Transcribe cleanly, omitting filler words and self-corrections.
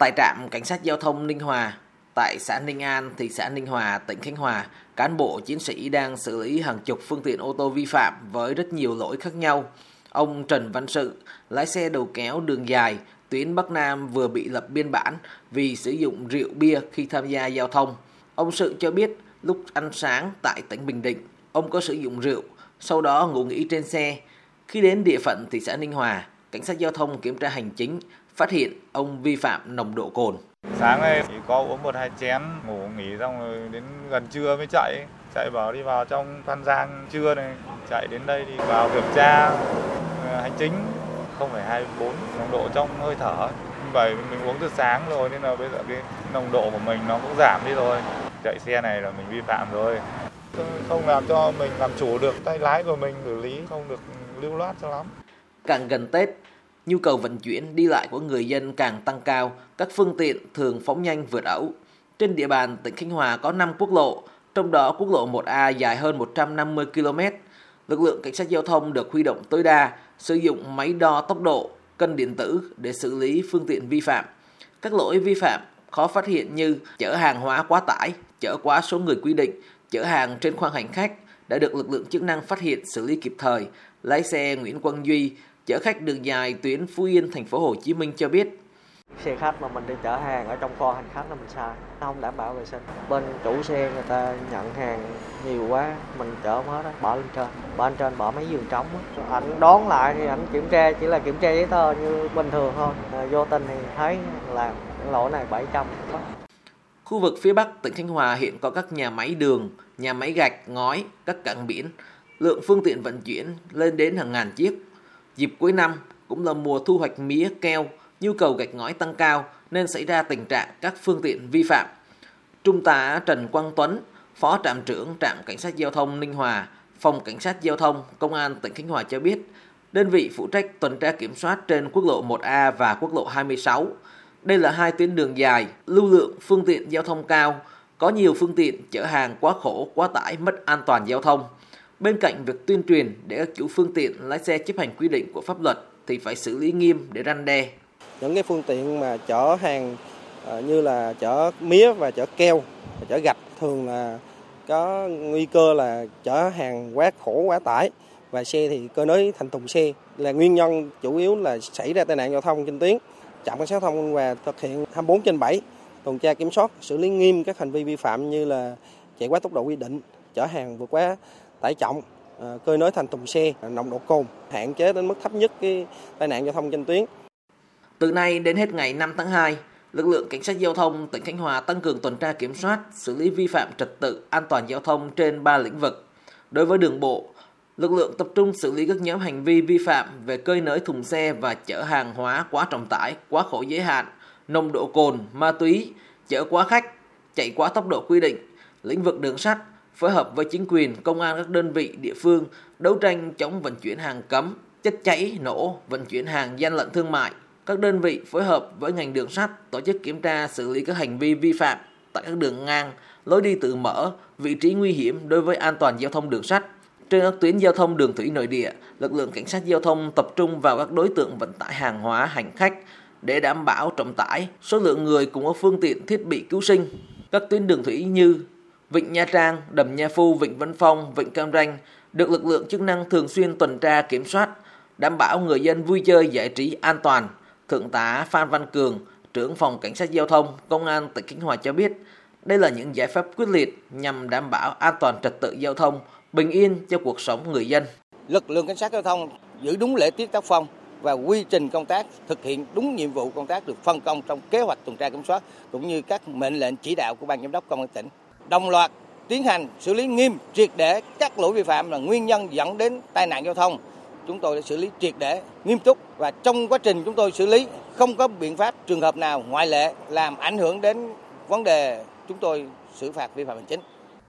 Tại trạm cảnh sát giao thông Ninh Hòa, tại xã Ninh An, thị xã Ninh Hòa, tỉnh Khánh Hòa, cán bộ chiến sĩ đang xử lý hàng chục phương tiện ô tô vi phạm với rất nhiều lỗi khác nhau. Ông Trần Văn Sự, lái xe đầu kéo đường dài, tuyến Bắc Nam vừa bị lập biên bản vì sử dụng rượu bia khi tham gia giao thông. Ông Sự cho biết lúc ăn sáng tại tỉnh Bình Định, ông có sử dụng rượu, sau đó ngủ nghỉ trên xe. Khi đến địa phận thị xã Ninh Hòa, cảnh sát giao thông kiểm tra hành chính, phát hiện ông vi phạm nồng độ cồn. Sáng nay chỉ có uống 1-2 chén, ngủ nghỉ xong rồi đến gần trưa mới chạy bảo đi vào trong Phan Giang trưa này, chạy đến đây thì vào kiểm tra hành chính 0,24 nồng độ trong hơi thở. Vậy mình uống từ sáng rồi nên là bây giờ cái nồng độ của mình nó cũng giảm đi rồi. Chạy xe này là mình vi phạm rồi. Không làm cho mình làm chủ được tay lái của mình, xử lý không được lưu loát cho lắm. Càng gần Tết, nhu cầu vận chuyển đi lại của người dân càng tăng cao, các phương tiện thường phóng nhanh vượt ẩu. Trên địa bàn tỉnh Khánh Hòa có 5 quốc lộ, trong đó quốc lộ 1A dài hơn 150 km. Lực lượng cảnh sát giao thông được huy động tối đa, sử dụng máy đo tốc độ, cân điện tử để xử lý phương tiện vi phạm. Các lỗi vi phạm khó phát hiện như chở hàng hóa quá tải, chở quá số người quy định, chở hàng trên khoang hành khách đã được lực lượng chức năng phát hiện xử lý kịp thời. Lái xe Nguyễn Quang Duy, chở khách đường dài tuyến Phú Yên, thành phố Hồ Chí Minh cho biết. Xe khách mà mình đi chở hàng ở trong khoang hành khách là mình sai, nó không đảm bảo vệ sinh. Bên chủ xe người ta nhận hàng nhiều quá, mình chở không hết, bỏ lên trên bỏ mấy giường trống. Ảnh đón lại thì ảnh kiểm tra, chỉ là kiểm tra giấy tờ như bình thường thôi. Vô tình thì thấy là lỗi này 700. Khu vực phía Bắc tỉnh Thanh Hòa hiện có các nhà máy đường, nhà máy gạch, ngói, các cảng biển. Lượng phương tiện vận chuyển lên đến hàng ngàn chiếc. Dịp cuối năm cũng là mùa thu hoạch mía, keo, nhu cầu gạch ngói tăng cao nên xảy ra tình trạng các phương tiện vi phạm. Trung tá Trần Quang Tuấn, Phó trạm trưởng trạm cảnh sát giao thông Ninh Hòa, phòng cảnh sát giao thông Công an tỉnh Khánh Hòa cho biết, đơn vị phụ trách tuần tra kiểm soát trên quốc lộ 1A và quốc lộ 26. Đây là hai tuyến đường dài, lưu lượng phương tiện giao thông cao, có nhiều phương tiện chở hàng quá khổ, quá tải mất an toàn giao thông. Bên cạnh việc tuyên truyền để các chủ phương tiện lái xe chấp hành quy định của pháp luật thì phải xử lý nghiêm để răn đe. Những cái phương tiện mà chở hàng như là chở mía và chở keo, và chở gạch thường là có nguy cơ là chở hàng quá khổ, quá tải và xe thì cơi nới thành thùng xe là nguyên nhân chủ yếu là xảy ra tai nạn giao thông trên tuyến. Trạm cảnh sát giao thông Ninh Hòa thực hiện 24/7 tuần tra kiểm soát, xử lý nghiêm các hành vi vi phạm như là chạy quá tốc độ quy định, chở hàng vượt quá tải trọng, cơi nới thành thùng xe, nồng độ cồn, hạn chế đến mức thấp nhất cái tai nạn giao thông trên tuyến. Từ nay đến hết ngày 5 tháng 2, lực lượng cảnh sát giao thông tỉnh Khánh Hòa tăng cường tuần tra kiểm soát, xử lý vi phạm trật tự an toàn giao thông trên 3 lĩnh vực. Đối với đường bộ, lực lượng tập trung xử lý các nhóm hành vi vi phạm về cơi nới thùng xe và chở hàng hóa quá trọng tải, quá khổ giới hạn, nồng độ cồn, ma túy, chở quá khách, chạy quá tốc độ quy định. Lĩnh vực đường sắt phối hợp với chính quyền, công an các đơn vị địa phương đấu tranh chống vận chuyển hàng cấm, chất cháy, nổ, vận chuyển hàng gian lận thương mại. Các đơn vị phối hợp với ngành đường sắt tổ chức kiểm tra xử lý các hành vi vi phạm tại các đường ngang, lối đi tự mở, vị trí nguy hiểm đối với an toàn giao thông đường sắt. Trên các tuyến giao thông đường thủy nội địa, lực lượng cảnh sát giao thông tập trung vào các đối tượng vận tải hàng hóa, hành khách để đảm bảo trọng tải, số lượng người cùng các phương tiện thiết bị cứu sinh. Các tuyến đường thủy như Vịnh Nha Trang, Đầm Nha Phu, Vịnh Vân Phong, Vịnh Cam Ranh được lực lượng chức năng thường xuyên tuần tra kiểm soát, đảm bảo người dân vui chơi giải trí an toàn. Thượng tá Phan Văn Cường, trưởng phòng cảnh sát giao thông, Công an tỉnh Khánh Hòa cho biết, đây là những giải pháp quyết liệt nhằm đảm bảo an toàn trật tự giao thông, bình yên cho cuộc sống người dân. Lực lượng cảnh sát giao thông giữ đúng lễ tiết tác phong và quy trình công tác, thực hiện đúng nhiệm vụ công tác được phân công trong kế hoạch tuần tra kiểm soát cũng như các mệnh lệnh chỉ đạo của ban giám đốc công an tỉnh. Đồng loạt tiến hành xử lý nghiêm triệt để các lỗi vi phạm là nguyên nhân dẫn đến tai nạn giao thông. Chúng tôi đã xử lý triệt để, nghiêm túc và trong quá trình chúng tôi xử lý không có biện pháp trường hợp nào ngoại lệ làm ảnh hưởng đến vấn đề chúng tôi xử phạt vi phạm hành chính.